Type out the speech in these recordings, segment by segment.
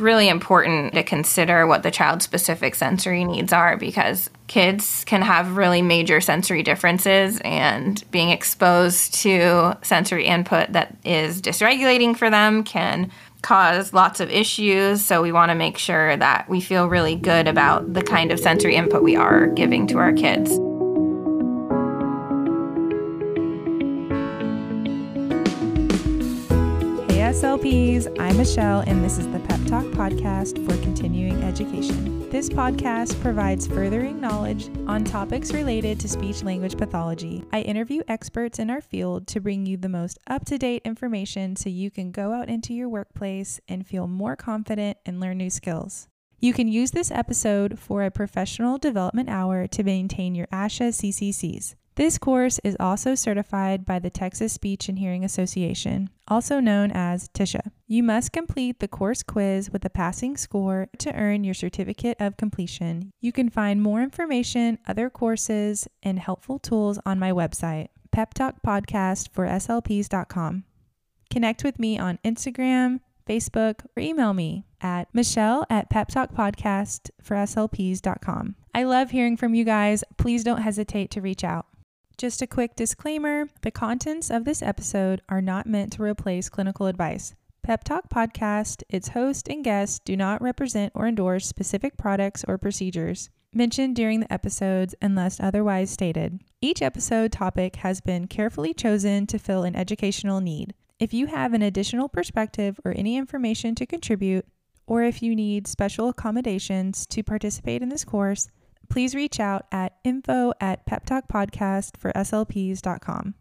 really important to consider what the child's specific sensory needs are, because kids can have really major sensory differences, and being exposed to sensory input that is dysregulating for them can cause lots of issues. So we want to make sure that we feel really good about the kind of sensory input we are giving to our kids. SLPs, I'm Michelle, and this is the Pep Talk Podcast for continuing education. This podcast provides furthering knowledge on topics related to speech-language pathology. I interview experts in our field to bring you the most up-to-date information so you can go out into your workplace and feel more confident and learn new skills. You can use this episode for a professional development hour to maintain your ASHA CCCs. This course is also certified by the Texas Speech and Hearing Association, also known as TSHA. You must complete the course quiz with a passing score to earn your certificate of completion. You can find more information, other courses, and helpful tools on my website, Pep Talk Podcast for SLPs.com. Connect with me on Instagram, Facebook, or email me at michelle@peptalkpodcastforslps.com. I love hearing from you guys. Please don't hesitate to reach out. Just a quick disclaimer, the contents of this episode are not meant to replace clinical advice. Pep Talk Podcast, its host and guests do not represent or endorse specific products or procedures mentioned during the episodes unless otherwise stated. Each episode topic has been carefully chosen to fill an educational need. If you have an additional perspective or any information to contribute, or if you need special accommodations to participate in this course, please reach out at info@peptalkpodcastforslps.com.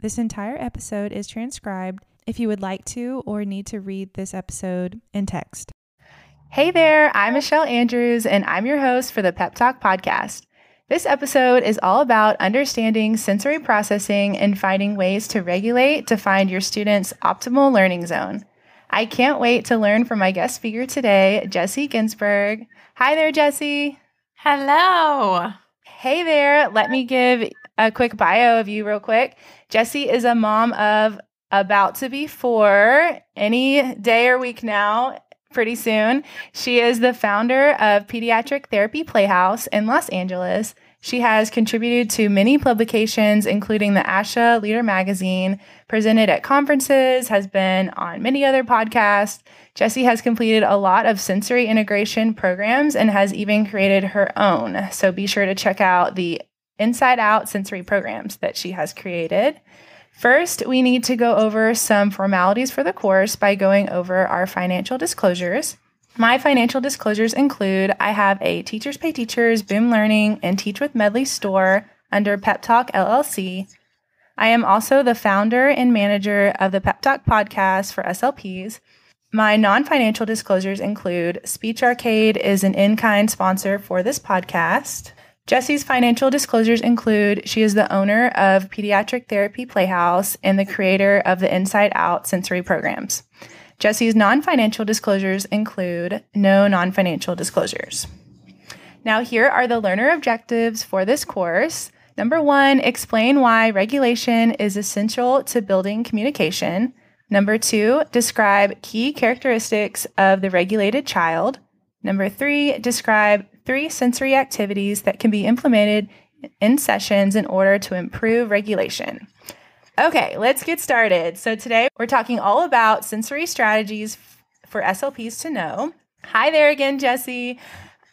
This entire episode is transcribed if you would like to or need to read this episode in text. Hey there, I'm Michelle Andrews, and I'm your host for the Pep Talk Podcast. This episode is all about understanding sensory processing and finding ways to regulate to find your students' optimal learning zone. I can't wait to learn from my guest speaker today, Jessie Ginsburg. Hi there, Jessie. Hello. Hey there. Let me give a quick bio of you real quick. Jessie is a mom of about to be 4 any day or week now, pretty soon. She is the founder of Pediatric Therapy Playhouse in Los Angeles. She has contributed to many publications, including the ASHA Leader Magazine, presented at conferences, has been on many other podcasts. Jessie has completed a lot of sensory integration programs and has even created her own. So be sure to check out the Inside Out Sensory Programs that she has created. First, we need to go over some formalities for the course by going over our financial disclosures. My financial disclosures include I have a Teachers Pay Teachers, Boom Learning, and Teach with Medley store under Pep Talk LLC. I am also the founder and manager of the Pep Talk Podcast for SLPs. My non-financial disclosures include Speech Arcade is an in-kind sponsor for this podcast. Jessie's financial disclosures include she is the owner of Pediatric Therapy Playhouse and the creator of the Inside Out Sensory Programs. Jessie's non-financial disclosures include no non-financial disclosures. Now, here are the learner objectives for this course. Number 1, explain why regulation is essential to building communication. Number 2, describe key characteristics of the regulated child. Number 3, describe 3 sensory activities that can be implemented in sessions in order to improve regulation. Okay, let's get started. So today we're talking all about sensory strategies for SLPs to know. Hi there again, Jessie.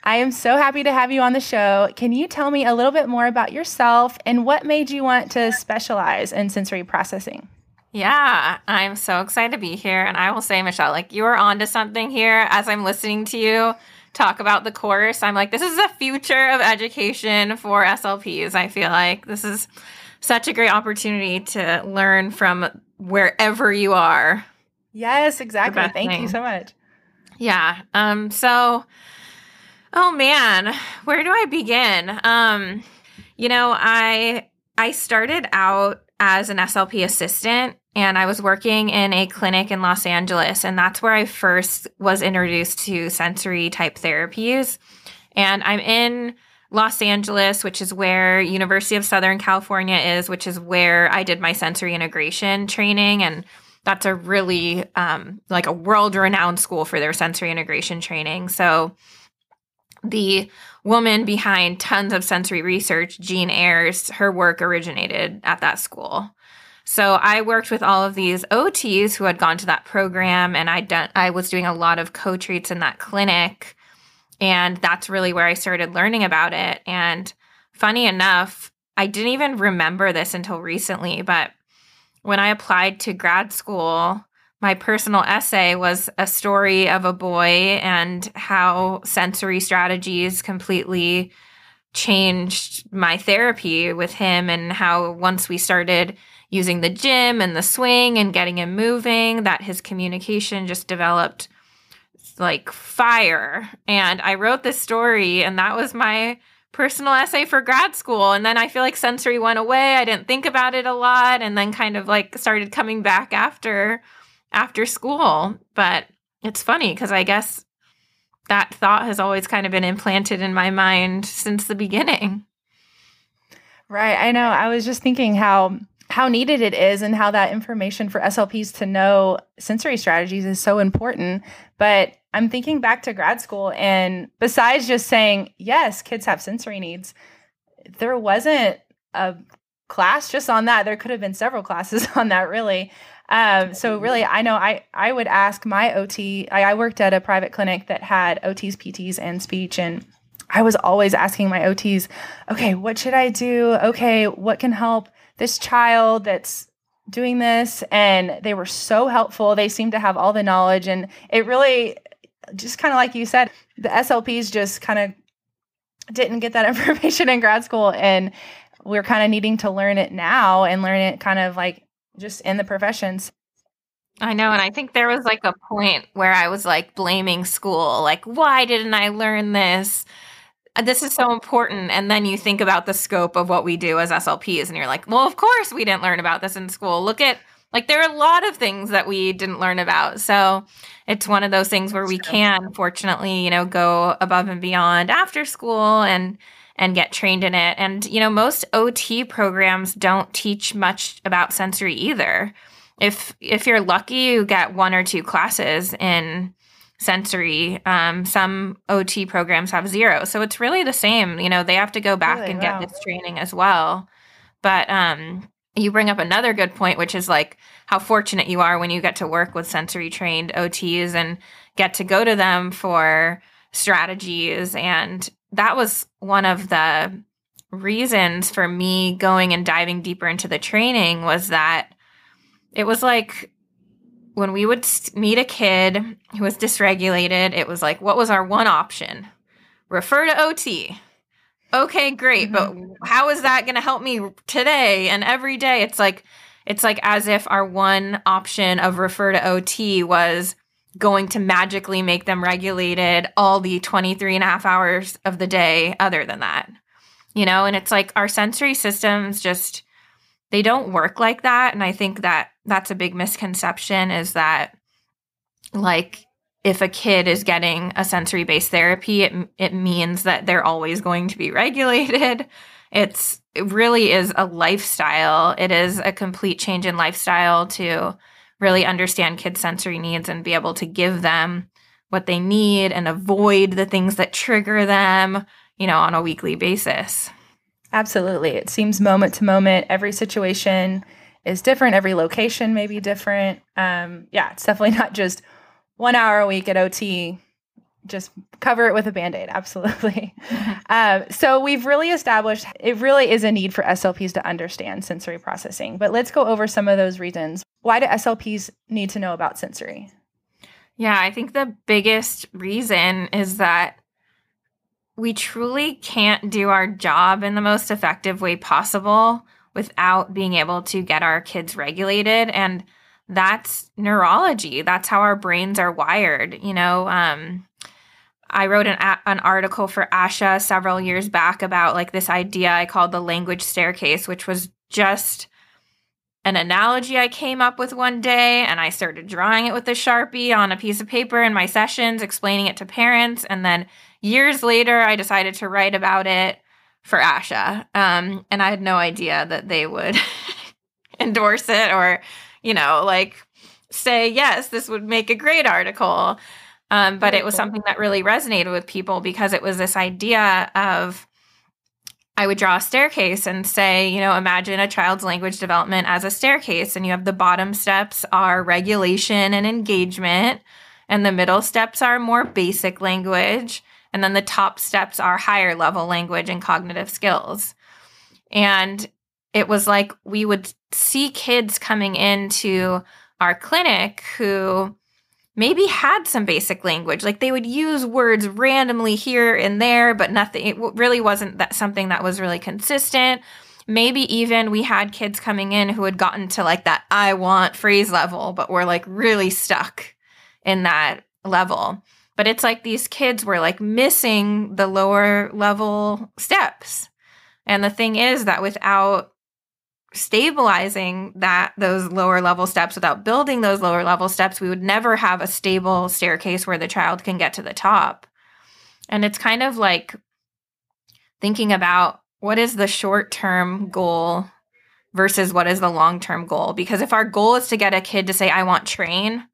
I am so happy to have you on the show. Can you tell me a little bit more about yourself and what made you want to specialize in sensory processing? Yeah, I'm so excited to be here. And I will say, Michelle, like you are onto something here. As I'm listening to you talk about the course, I'm like, this is the future of education for SLPs. I feel like this is such a great opportunity to learn from wherever you are. Yes, exactly. Thank you so much. Yeah. Oh man, where do I begin? I started out as an SLP assistant, and I was working in a clinic in Los Angeles, and that's where I first was introduced to sensory type therapies. And I'm in Los Angeles, which is where University of Southern California is, which is where I did my sensory integration training. And that's a really like a world-renowned school for their sensory integration training. So the woman behind tons of sensory research, Jean Ayres, her work originated at that school. So I worked with all of these OTs who had gone to that program, and I was doing a lot of co-treats in that clinic, and that's really where I started learning about it. And funny enough, I didn't even remember this until recently, but when I applied to grad school, my personal essay was a story of a boy and how sensory strategies completely changed my therapy with him, and how once we started using the gym and the swing and getting him moving, that his communication just developed like fire. And I wrote this story, and that was my personal essay for grad school. And then I feel like sensory went away. I didn't think about it a lot, and then kind of like started coming back after school. But it's funny because I guess that thought has always kind of been implanted in my mind since the beginning. Right. I know. I was just thinking how needed it is, and how that information for SLPs to know sensory strategies is so important. But I'm thinking back to grad school, and besides just saying, yes, kids have sensory needs, there wasn't a class just on that. There could have been several classes on that, really. So really, I know I would ask my OT. I worked at a private clinic that had OTs, PTs, and speech, and I was always asking my OTs, okay, what should I do? Okay, what can help this child that's doing this? And they were so helpful. They seemed to have all the knowledge. And it really, just kind of like you said, the SLPs just kind of didn't get that information in grad school. And we're kind of needing to learn it now, and learn it kind of like just in the professions. I know. And I think there was like a point where I was like blaming school, like, why didn't I learn this? This is so important. And then you think about the scope of what we do as SLPs, and you're like, well, of course we didn't learn about this in school. Look at, like, there are a lot of things that we didn't learn about. So it's one of those things where we can, fortunately, you know, go above and beyond after school and get trained in it. And, you know, most OT programs don't teach much about sensory either. If you're lucky, you get one or two classes in sensory. Some OT programs have zero. So it's really the same. You know, they have to go back and get this training as well. But you bring up another good point, which is like how fortunate you are when you get to work with sensory trained OTs and get to go to them for strategies. And that was one of the reasons for me going and diving deeper into the training, was that it was like, when we would meet a kid who was dysregulated, it was like, what was our one option? Refer to OT. Okay, great. Mm-hmm. But how is that going to help me today and every day? It's like as if our one option of refer to OT was going to magically make them regulated all the 23 and a half hours of the day other than that, you know? And it's like our sensory systems just, they don't work like that. And I think that that's a big misconception, is that like if a kid is getting a sensory-based therapy, it means that they're always going to be regulated. It really is a lifestyle. It is a complete change in lifestyle to really understand kids' sensory needs and be able to give them what they need and avoid the things that trigger them, you know, on a weekly basis. Absolutely. It seems moment to moment. Every situation is different. Every location may be different. Yeah, it's definitely not just 1 hour a week at OT. Just cover it with a Band-Aid. Absolutely. So we've really established it really is a need for SLPs to understand sensory processing. But let's go over some of those reasons. Why do SLPs need to know about sensory? Yeah, I think the biggest reason is that we truly can't do our job in the most effective way possible without being able to get our kids regulated. And that's neurology. That's how our brains are wired. You know, I wrote an article for ASHA several years back about like this idea I called the language staircase, which was just an analogy I came up with one day. And I started drawing it with a Sharpie on a piece of paper in my sessions, explaining it to parents. And then years later, I decided to write about it for ASHA, and I had no idea that they would endorse it, or, you know, like say, yes, this would make a great article. But it was something that really resonated with people because it was this idea of, I would draw a staircase and say, you know, imagine a child's language development as a staircase, and you have the bottom steps are regulation and engagement, and the middle steps are more basic language, and then the top steps are higher level language and cognitive skills. And it was like we would see kids coming into our clinic who maybe had some basic language. Like they would use words randomly here and there, but nothing, it really wasn't that something that was really consistent. Maybe even we had kids coming in who had gotten to like that I want phrase level, but were like really stuck in that level. But it's like these kids were like missing the lower level steps. And the thing is that without stabilizing those lower level steps, without building those lower level steps, we would never have a stable staircase where the child can get to the top. And it's kind of like thinking about what is the short-term goal versus what is the long-term goal. Because if our goal is to get a kid to say, I want train,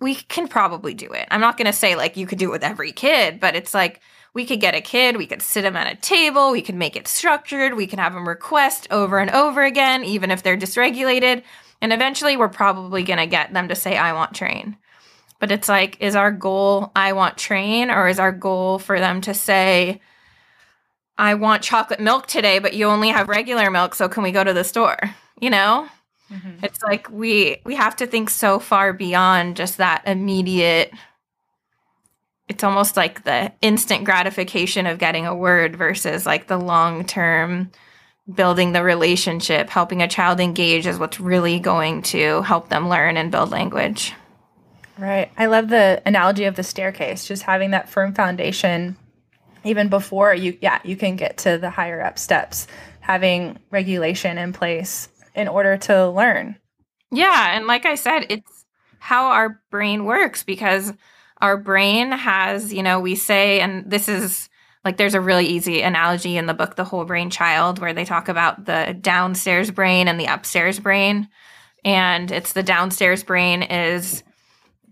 we can probably do it. I'm not going to say like you could do it with every kid, but it's like we could get a kid, we could sit them at a table, we could make it structured, we can have them request over and over again, even if they're dysregulated. And eventually we're probably going to get them to say, I want train. But it's like, is our goal, I want train? Or is our goal for them to say, I want chocolate milk today, but you only have regular milk, so can we go to the store? You know? Mm-hmm. It's like we have to think so far beyond just that immediate. It's almost like the instant gratification of getting a word versus like the long-term building the relationship, helping a child engage is what's really going to help them learn and build language. Right. I love the analogy of the staircase, just having that firm foundation even before you can get to the higher up steps, having regulation in place in order to learn. Yeah. And like I said, it's how our brain works, because our brain has, you know, we say, and this is like, there's a really easy analogy in the book, The Whole Brain Child, where they talk about the downstairs brain and the upstairs brain. And it's the downstairs brain is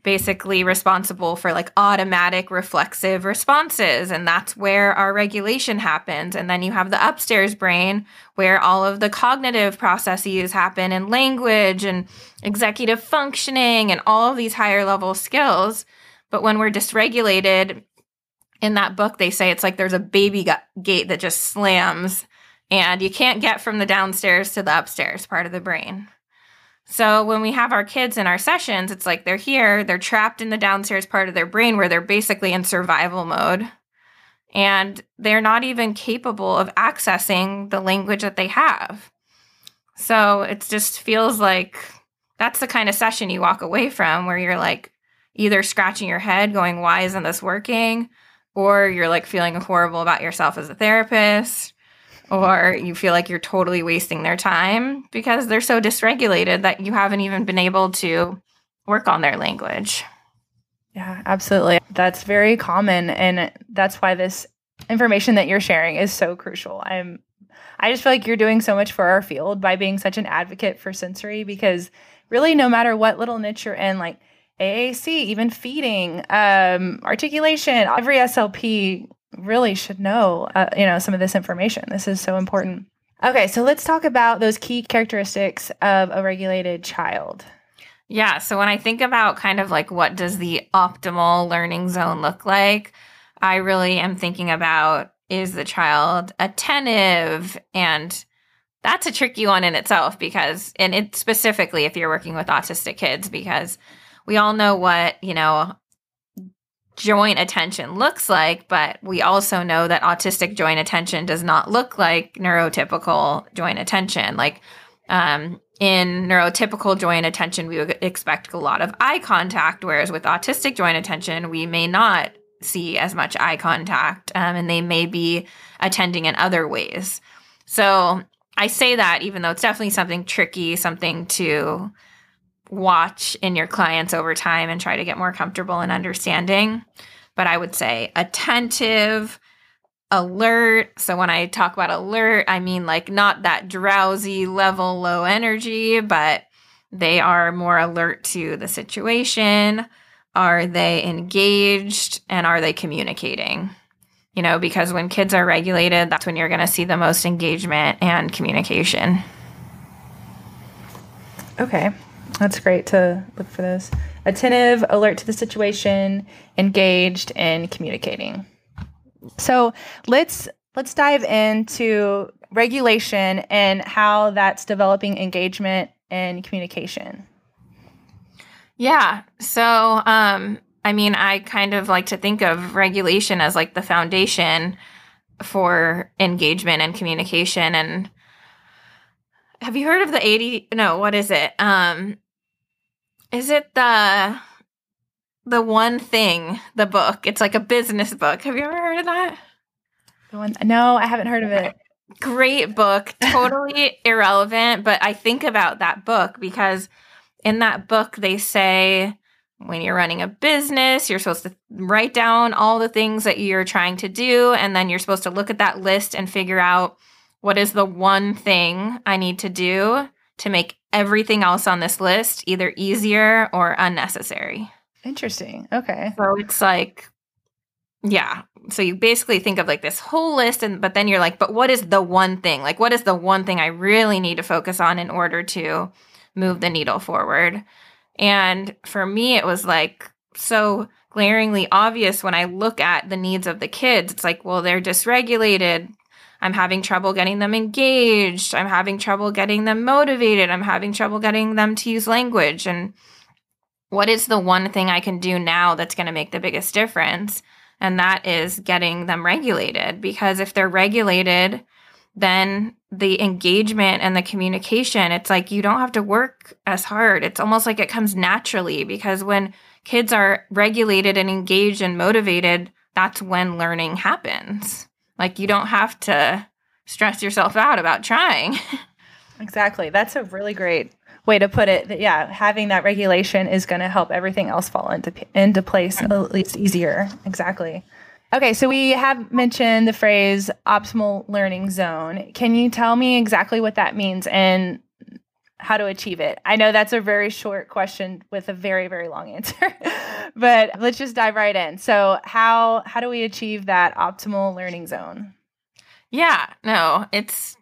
basically responsible for like automatic reflexive responses. And that's where our regulation happens. And then you have the upstairs brain where all of the cognitive processes happen and language and executive functioning and all of these higher level skills. But when we're dysregulated, in that book, they say it's like there's a baby gate that just slams and you can't get from the downstairs to the upstairs part of the brain. So when we have our kids in our sessions, it's like they're here, they're trapped in the downstairs part of their brain where they're basically in survival mode, and they're not even capable of accessing the language that they have. So it just feels like that's the kind of session you walk away from where you're like either scratching your head going, why isn't this working? Or you're like feeling horrible about yourself as a therapist. Or you feel like you're totally wasting their time because they're so dysregulated that you haven't even been able to work on their language. Yeah, absolutely. That's very common. And that's why this information that you're sharing is so crucial. I just feel like you're doing so much for our field by being such an advocate for sensory, because really no matter what little niche you're in, like AAC, even feeding, articulation, every SLP really should know, some of this information. This is so important. Okay, so let's talk about those key characteristics of a regulated child. Yeah, so when I think about kind of like what does the optimal learning zone look like, I really am thinking about, is the child attentive? And that's a tricky one in itself because, and it's specifically if you're working with autistic kids, because we all know what, you know, joint attention looks like, but we also know that autistic joint attention does not look like neurotypical joint attention. Like in neurotypical joint attention, we would expect a lot of eye contact, whereas with autistic joint attention, we may not see as much eye contact, and they may be attending in other ways. So I say that even though it's definitely something tricky, something to watch in your clients over time and try to get more comfortable in understanding. But I would say attentive, alert. So when I talk about alert, I mean like not that drowsy level, low energy, but They are more alert to the situation. Are they engaged? And are they communicating? You know, because when kids are regulated, that's when you're going to see the most engagement and communication. Okay. That's great to look for those. Attentive, alert to the situation, engaged, and communicating. So let's dive into regulation and how that's developing engagement and communication. Yeah. So, I mean, I kind of like to think of regulation as like the foundation for engagement and communication. And have you heard of the 80? No, what is it? Is it the One Thing, the book? It's like a business book. Have you ever heard of that? No, I haven't heard of it. Great book. Totally irrelevant. But I think about that book because in that book, they say when you're running a business, you're supposed to write down all the things that you're trying to do. And then you're supposed to look at that list and figure out what is the one thing I need to do to make everything else on this list either easier or unnecessary. Interesting. Okay. So it's like, yeah. So you basically think of like this whole list, but then you're like, but what is the one thing? Like, what is the one thing I really need to focus on in order to move the needle forward? And for me, it was like so glaringly obvious when I look at the needs of the kids. It's like, well, they're dysregulated. I'm having trouble getting them engaged. I'm having trouble getting them motivated. I'm having trouble getting them to use language. And what is the one thing I can do now that's going to make the biggest difference? And that is getting them regulated. Because if they're regulated, then the engagement and the communication, it's like you don't have to work as hard. It's almost like it comes naturally. Because when kids are regulated and engaged and motivated, that's when learning happens. Like, you don't have to stress yourself out about trying. Exactly. That's a really great way to put it. That, yeah, having that regulation is going to help everything else fall into place at least easier. Exactly. Okay, so we have mentioned the phrase optimal learning zone. Can you tell me exactly what that means and how to achieve it? I know that's a very short question with a very, very long answer, but let's just dive right in. So how do we achieve that optimal learning zone? Yeah, no, it's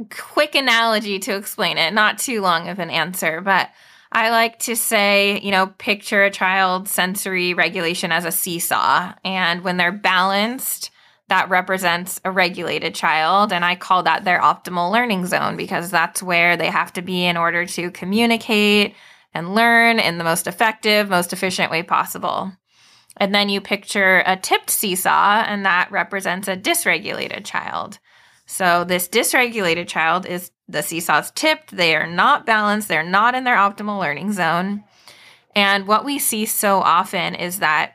a quick analogy to explain it, not too long of an answer, but I like to say, you know, picture a child's sensory regulation as a seesaw, and when they're balanced, that represents a regulated child, and I call that their optimal learning zone because that's where they have to be in order to communicate and learn in the most effective, most efficient way possible. And then you picture a tipped seesaw, and that represents a dysregulated child. So this dysregulated child is the seesaw's tipped. They are not balanced. They're not in their optimal learning zone. And what we see so often is that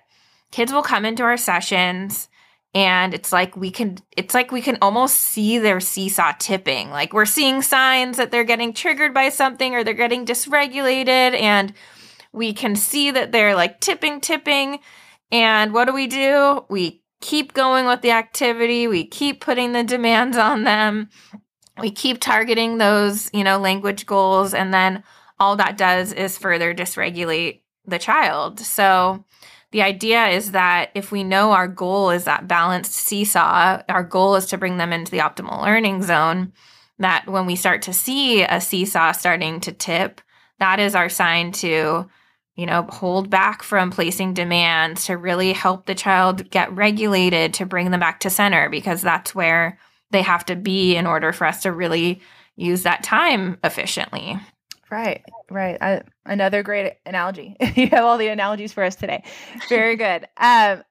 kids will come into our sessions, and it's like we can almost see their seesaw tipping. Like, we're seeing signs that they're getting triggered by something or they're getting dysregulated, and we can see that they're like tipping. And what do? We keep going with the activity. We keep putting the demands on them. We keep targeting those, you know, language goals. And then all that does is further dysregulate the child. So the idea is that if we know our goal is that balanced seesaw, our goal is to bring them into the optimal learning zone, that when we start to see a seesaw starting to tip, that is our sign to, you know, hold back from placing demands, to really help the child get regulated, to bring them back to center, because that's where they have to be in order for us to really use that time efficiently. Right. Another great analogy. You have all the analogies for us today. Very good.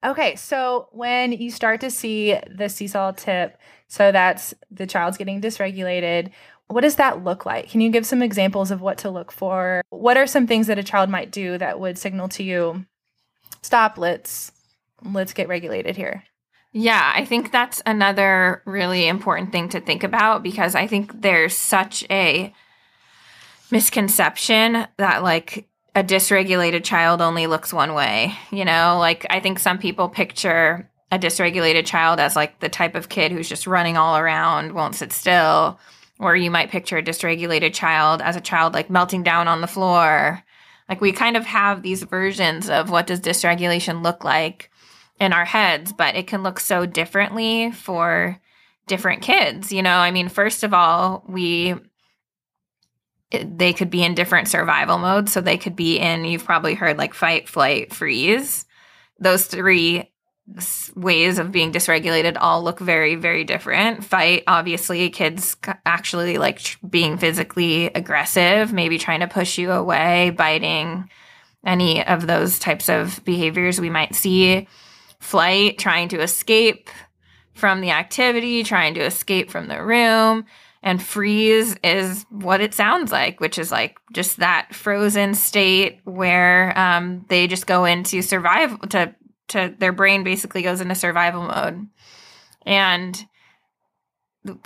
Okay. So when you start to see the seesaw tip, so that's the child's getting dysregulated, what does that look like? Can you give some examples of what to look for? What are some things that a child might do that would signal to you, stop, let's get regulated here? Yeah, I think that's another really important thing to think about, because I think there's such a misconception that like a dysregulated child only looks one way. You know, like, I think some people picture a dysregulated child as like the type of kid who's just running all around, won't sit still, where you might picture a dysregulated child as a child like melting down on the floor. Like we kind of have these versions of what does dysregulation look like in our heads, but it can look so differently for different kids. You know, I mean, first of all, they could be in different survival modes. So they could be in, you've probably heard like fight, flight, freeze. Those three ways of being dysregulated all look very, very different. Fight, obviously, kids actually like being physically aggressive, maybe trying to push you away, biting, any of those types of behaviors we might see. Flight, trying to escape from the activity, trying to escape from the room. And freeze is what it sounds like, which is like just that frozen state where they just go into survival, to their brain basically goes into survival mode. And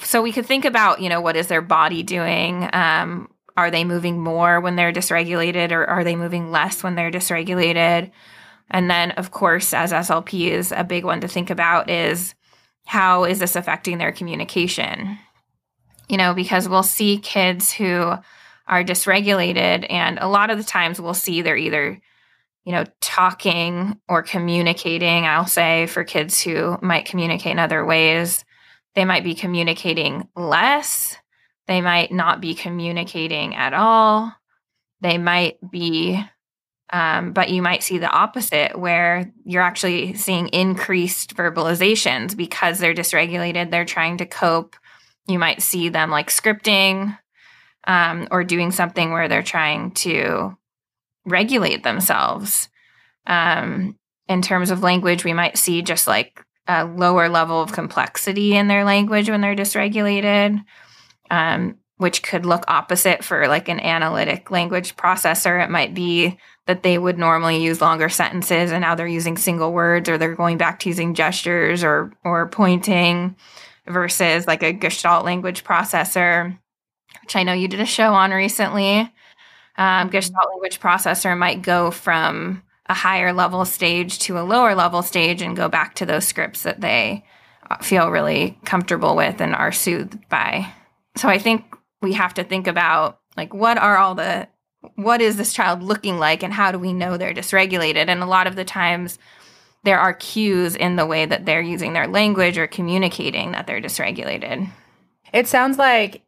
so we could think about, you know, what is their body doing? Are they moving more when they're dysregulated, or are they moving less when they're dysregulated? And then, of course, as SLPs, a big one to think about is how is this affecting their communication? You know, because we'll see kids who are dysregulated, and a lot of the times we'll see they're either, you know, talking or communicating. I'll say for kids who might communicate in other ways, they might be communicating less. They might not be communicating at all. They might be, but you might see the opposite where you're actually seeing increased verbalizations because they're dysregulated. They're trying to cope. You might see them like scripting or doing something where they're trying to regulate themselves. In terms of language, we might see just like a lower level of complexity in their language when they're dysregulated, which could look opposite for like an analytic language processor. It might be that they would normally use longer sentences and now they're using single words, or they're going back to using gestures or pointing, versus like a Gestalt language processor, which I know you did a show on recently. Gestalt language processor might go from a higher level stage to a lower level stage and go back to those scripts that they feel really comfortable with and are soothed by. So I think we have to think about like, what is this child looking like, and how do we know they're dysregulated? And a lot of the times there are cues in the way that they're using their language or communicating that they're dysregulated. It sounds like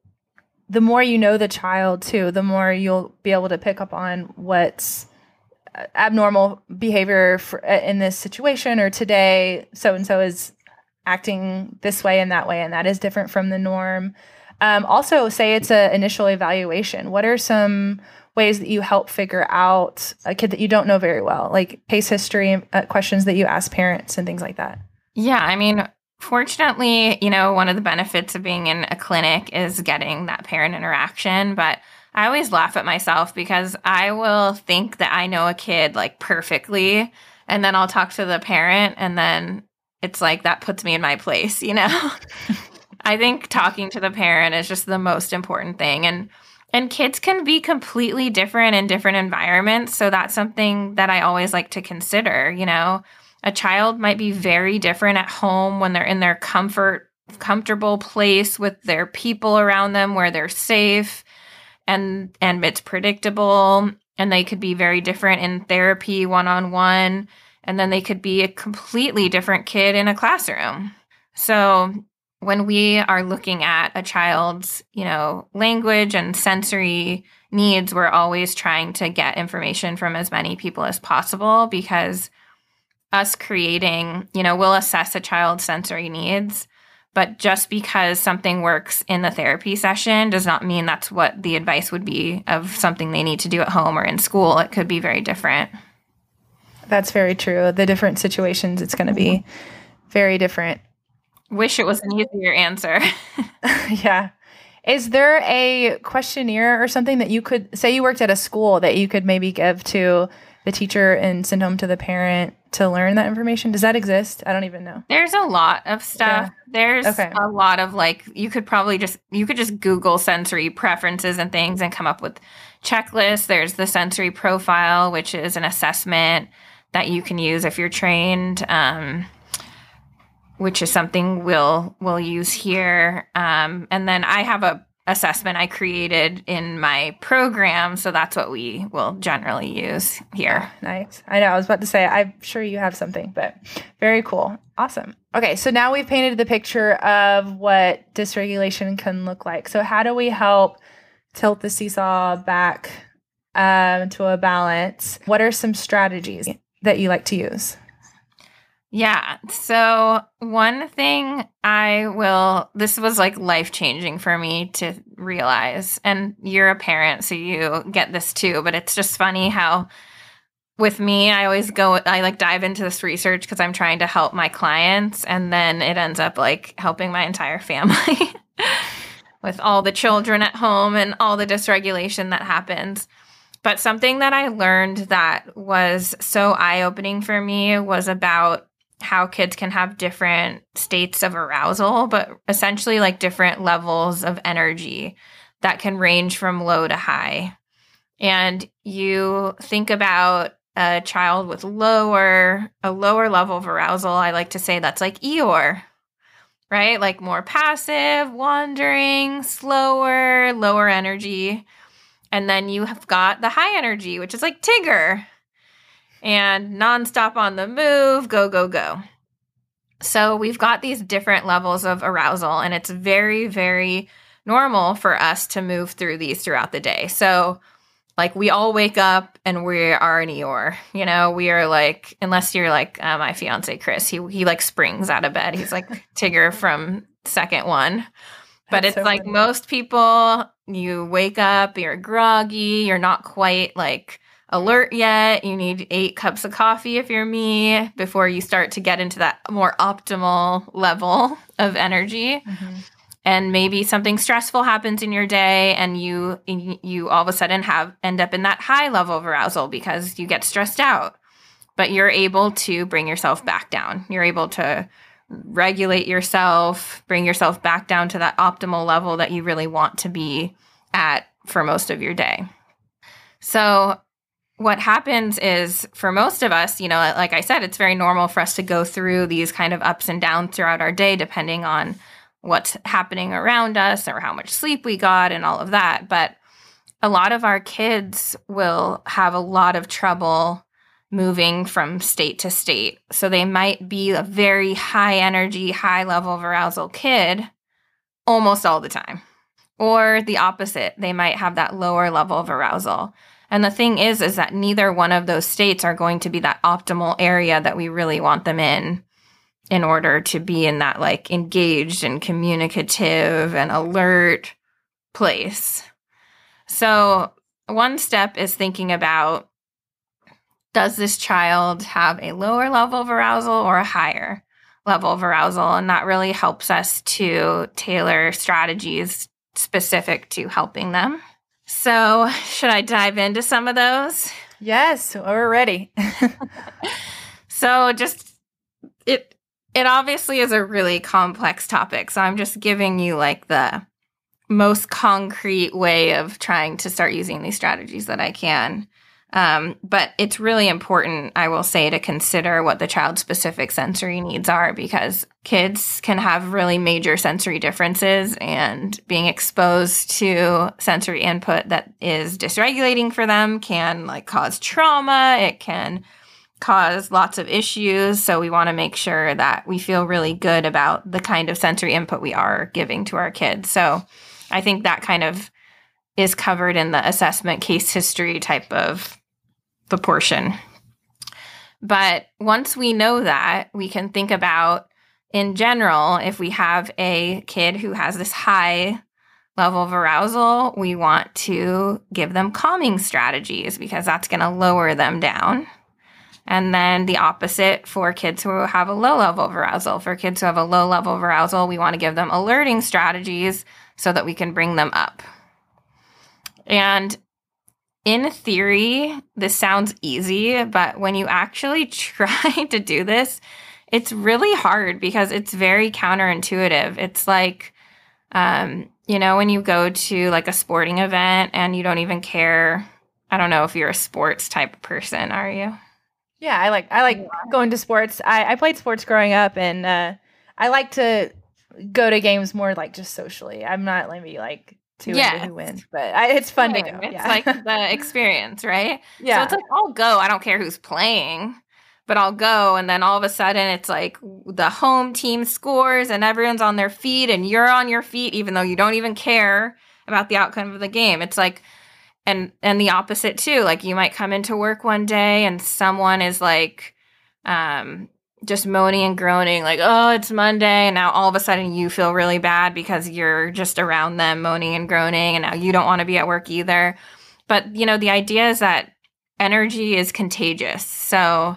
the more you know the child, too, the more you'll be able to pick up on what's abnormal behavior in this situation, or today so-and-so is acting this way and that way, and that is different from the norm. Also, say it's an initial evaluation. What are some ways that you help figure out a kid that you don't know very well, like pace history questions that you ask parents and things like that? Yeah, I mean, fortunately, you know, one of the benefits of being in a clinic is getting that parent interaction. But I always laugh at myself because I will think that I know a kid like perfectly, and then I'll talk to the parent, and then it's like that puts me in my place, you know? I think talking to the parent is just the most important thing. And kids can be completely different in different environments. So that's something that I always like to consider. You know, a child might be very different at home when they're in their comfortable place with their people around them where they're safe and it's predictable. And they could be very different in therapy one-on-one. And then they could be a completely different kid in a classroom. So when we are looking at a child's, you know, language and sensory needs, we're always trying to get information from as many people as possible, because us creating, you know, we'll assess a child's sensory needs, but just because something works in the therapy session does not mean that's what the advice would be of something they need to do at home or in school. It could be very different. That's very true. The different situations, it's going to be very different. Wish it was an easier answer. Yeah. Is there a questionnaire or something that you could, say you worked at a school, that you could maybe give to the teacher and send home to the parent to learn that information? Does that exist? I don't even know. There's a lot of stuff. Yeah. There's a lot of like, you could just Google sensory preferences and things and come up with checklists. There's the sensory profile, which is an assessment that you can use if you're trained, which is something we'll use here. And then I have a assessment I created in my program. So that's what we will generally use here. Nice. I know. I was about to say, I'm sure you have something, but very cool. Awesome. Okay. So now we've painted the picture of what dysregulation can look like. So how do we help tilt the seesaw back to a balance? What are some strategies that you like to use? Yeah. So one thing this was like life-changing for me to realize, and you're a parent, so you get this too, but it's just funny how with me, I like dive into this research because I'm trying to help my clients, and then it ends up like helping my entire family with all the children at home and all the dysregulation that happens. But something that I learned that was so eye-opening for me was about how kids can have different states of arousal, but essentially like different levels of energy that can range from low to high. And you think about a child with a lower level of arousal. I like to say that's like Eeyore, right? Like more passive, wandering, slower, lower energy. And then you have got the high energy, which is like Tigger and nonstop on the move, go, go, go. So we've got these different levels of arousal, and it's very, very normal for us to move through these throughout the day. So like we all wake up and we are an Eeyore, you know, we are like, unless you're like my fiance, Chris, he like springs out of bed. He's like Tigger from second one. But it's so like funny. Most people, you wake up, you're groggy, you're not quite like alert yet. You need 8 cups of coffee if you're me before you start to get into that more optimal level of energy. Mm-hmm. And maybe something stressful happens in your day and you all of a sudden end up in that high level of arousal because you get stressed out. But you're able to bring yourself back down. You're able to regulate yourself, bring yourself back down to that optimal level that you really want to be at for most of your day. So what happens is for most of us, you know, like I said, it's very normal for us to go through these kind of ups and downs throughout our day, depending on what's happening around us or how much sleep we got and all of that. But a lot of our kids will have a lot of trouble moving from state to state. So they might be a very high energy, high level of arousal kid almost all the time. Or the opposite, they might have that lower level of arousal. And the thing is that neither one of those states are going to be that optimal area that we really want them in order to be in that like engaged and communicative and alert place. So one step is thinking about, does this child have a lower level of arousal or a higher level of arousal? And that really helps us to tailor strategies specific to helping them. So should I dive into some of those? Yes, we're ready. So just, it obviously is a really complex topic. So I'm just giving you like the most concrete way of trying to start using these strategies that I can. But it's really important, I will say, to consider what the child's specific sensory needs are, because kids can have really major sensory differences, and being exposed to sensory input that is dysregulating for them can like cause trauma. It can cause lots of issues. So we want to make sure that we feel really good about the kind of sensory input we are giving to our kids. So I think that kind of is covered in the assessment case history type of the portion. But once we know that, we can think about, in general, if we have a kid who has this high level of arousal, we want to give them calming strategies because that's going to lower them down. And then the opposite for kids who have a low level of arousal. For kids who have a low level of arousal, we want to give them alerting strategies so that we can bring them up. And in theory, this sounds easy, but when you actually try to do this, it's really hard because it's very counterintuitive. It's like, you know, when you go to like a sporting event and you don't even care. I don't know if you're a sports type person, are you? Yeah, I like going to sports. I played sports growing up, and I like to go to games more like just socially. I'm not going to be like to and who wins. But it's fun to go. It's like the experience, right? Yeah. So it's like, I'll go. I don't care who's playing, but I'll go. And then all of a sudden it's like the home team scores and everyone's on their feet and you're on your feet, even though you don't even care about the outcome of the game. It's like, and the opposite too. Like you might come into work one day and someone is like, just moaning and groaning, like, oh, it's Monday. And now all of a sudden you feel really bad because you're just around them moaning and groaning. And now you don't want to be at work either. But, you know, the idea is that energy is contagious. So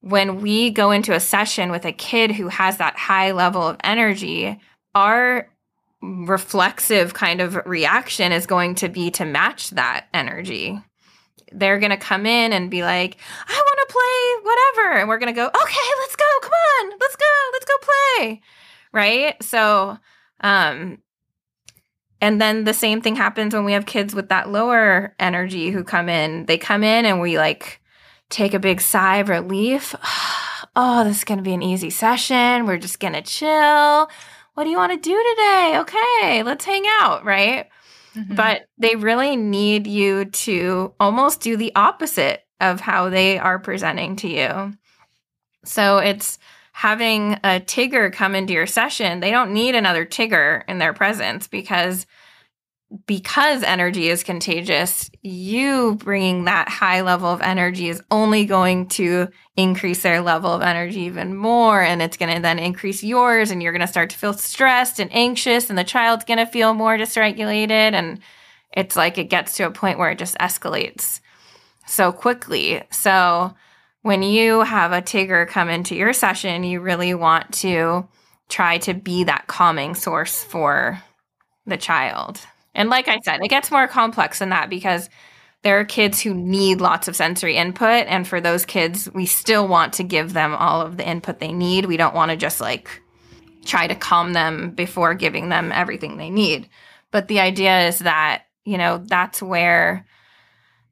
when we go into a session with a kid who has that high level of energy, our reflexive kind of reaction is going to be to match that energy. They're going to come in and be like, I want to play whatever. And we're going to go, okay, let's go. Come on. Let's go play. Right? So, and then the same thing happens when we have kids with that lower energy who come in. They come in and we like take a big sigh of relief. Oh, this is going to be an easy session. We're just going to chill. What do you want to do today? Okay, let's hang out. Right? Mm-hmm. But they really need you to almost do the opposite of how they are presenting to you. So it's having a Tigger come into your session. They don't need another Tigger in their presence because energy is contagious. You bringing that high level of energy is only going to increase their level of energy even more, and it's going to then increase yours, and you're going to start to feel stressed and anxious, and the child's going to feel more dysregulated, and it's like it gets to a point where it just escalates so quickly. So when you have a Tigger come into your session, you really want to try to be that calming source for the child. And like I said, it gets more complex than that because there are kids who need lots of sensory input. And for those kids, we still want to give them all of the input they need. We don't want to just like try to calm them before giving them everything they need. But the idea is that, you know, that's where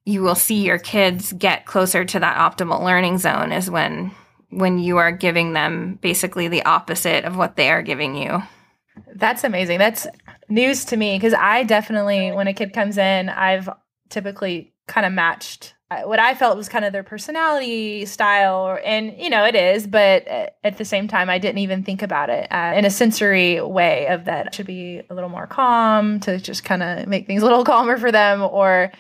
you will see your kids get closer to that optimal learning zone is when you are giving them basically the opposite of what they are giving you. That's amazing. That's news to me because I definitely, when a kid comes in, I've typically kind of matched what I felt was kind of their personality style. And, you know, it is, but at the same time, I didn't even think about it in a sensory way of that. It should be a little more calm to just kind of make things a little calmer for them. Or,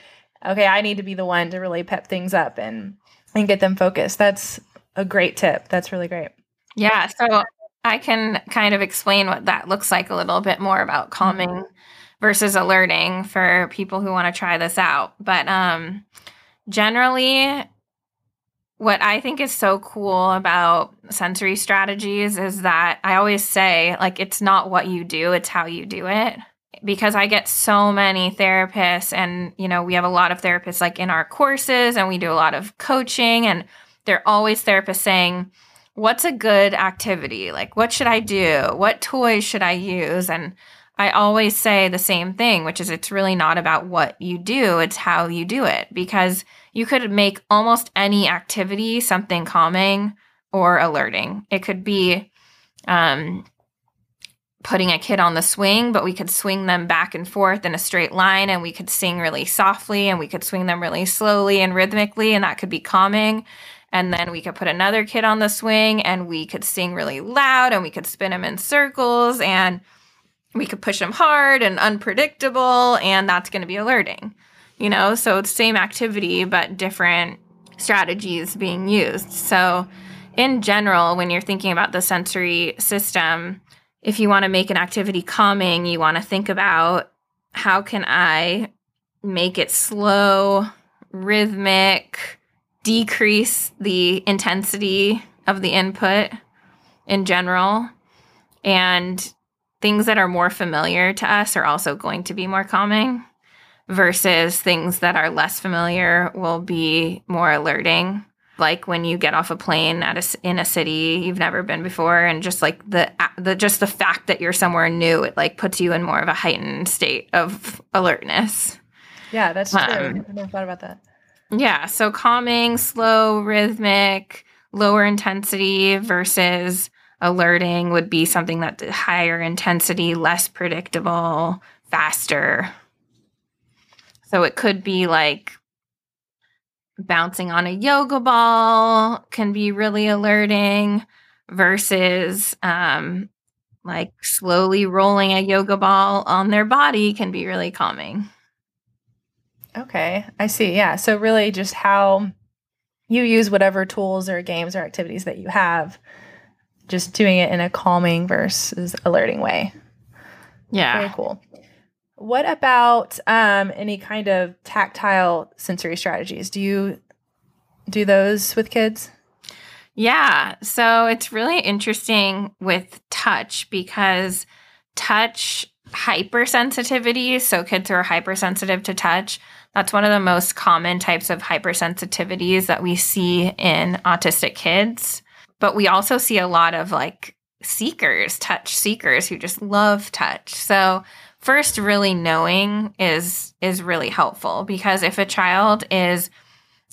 okay, I need to be the one to really pep things up and get them focused. That's a great tip. That's really great. Yeah. So I can kind of explain what that looks like a little bit more about calming versus alerting for people who want to try this out. But generally, what I think is so cool about sensory strategies is that I always say, like, it's not what you do, it's how you do it. Because I get so many therapists and, you know, we have a lot of therapists like in our courses and we do a lot of coaching and they're always therapists saying, what's a good activity? Like, what should I do? What toys should I use? And I always say the same thing, which is it's really not about what you do, it's how you do it. Because you could make almost any activity something calming or alerting. It could be putting a kid on the swing, but we could swing them back and forth in a straight line, and we could sing really softly, and we could swing them really slowly and rhythmically, and that could be calming. And then we could put another kid on the swing and we could sing really loud and we could spin him in circles and we could push him hard and unpredictable and that's going to be alerting, you know? So it's the same activity, but different strategies being used. So in general, when you're thinking about the sensory system, if you want to make an activity calming, you want to think about how can I make it slow, rhythmic, decrease the intensity of the input in general. And things that are more familiar to us are also going to be more calming versus things that are less familiar will be more alerting. Like when you get off a plane in a city you've never been before and just like the fact that you're somewhere new, it like puts you in more of a heightened state of alertness. Yeah, that's true. I never thought about that. Yeah, so calming, slow, rhythmic, lower intensity versus alerting would be something that's higher intensity, less predictable, faster, So it could be like bouncing on a yoga ball can be really alerting versus like slowly rolling a yoga ball on their body can be really calming. Okay, I see. Yeah. So really just how you use whatever tools or games or activities that you have, just doing it in a calming versus alerting way. Yeah. Very cool. What about any kind of tactile sensory strategies? Do you do those with kids? Yeah. So it's really interesting with touch because touch hypersensitivity, so kids who are hypersensitive to touch, that's one of the most common types of hypersensitivities that we see in autistic kids. But we also see a lot of like seekers, touch seekers who just love touch. So first, really knowing is really helpful because if a child is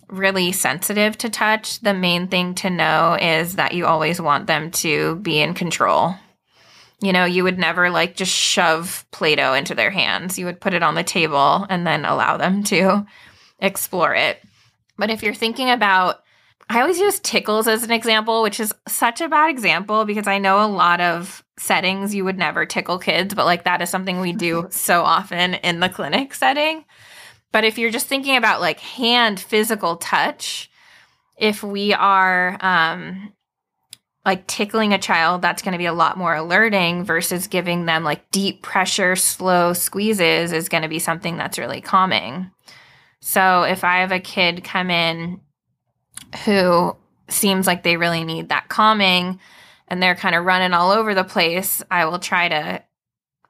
really sensitive to touch, the main thing to know is that you always want them to be in control. You know, you would never like just shove Play-Doh into their hands. You would put it on the table and then allow them to explore it. But if you're thinking about, I always use tickles as an example, which is such a bad example because I know a lot of settings you would never tickle kids, but like that is something we do so often in the clinic setting. But if you're just thinking about like hand physical touch, if we are like tickling a child, that's going to be a lot more alerting versus giving them like deep pressure, slow squeezes is going to be something that's really calming. So if I have a kid come in who seems like they really need that calming and they're kind of running all over the place, I will try to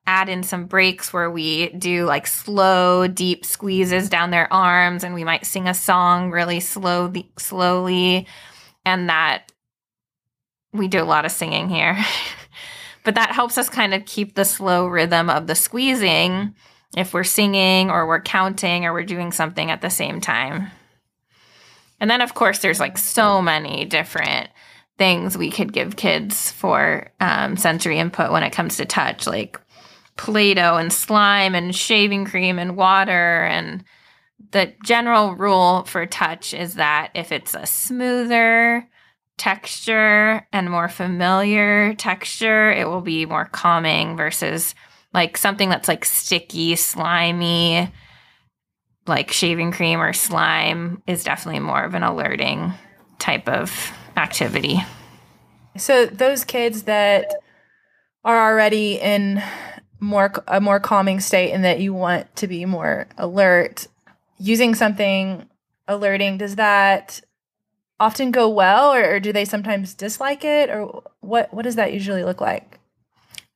add in some breaks where we do like slow, deep squeezes down their arms and we might sing a song really slowly. And that we do a lot of singing here, but that helps us kind of keep the slow rhythm of the squeezing if we're singing or we're counting or we're doing something at the same time. And then, of course, there's like so many different things we could give kids for sensory input when it comes to touch, like Play-Doh and slime and shaving cream and water. And the general rule for touch is that if it's a smoother texture and more familiar texture, it will be more calming versus like something that's like sticky, slimy, like shaving cream or slime is definitely more of an alerting type of activity. So those kids that are already in a more calming state and that you want to be more alert, using something alerting, does that often go well or do they sometimes dislike it? Or what does that usually look like?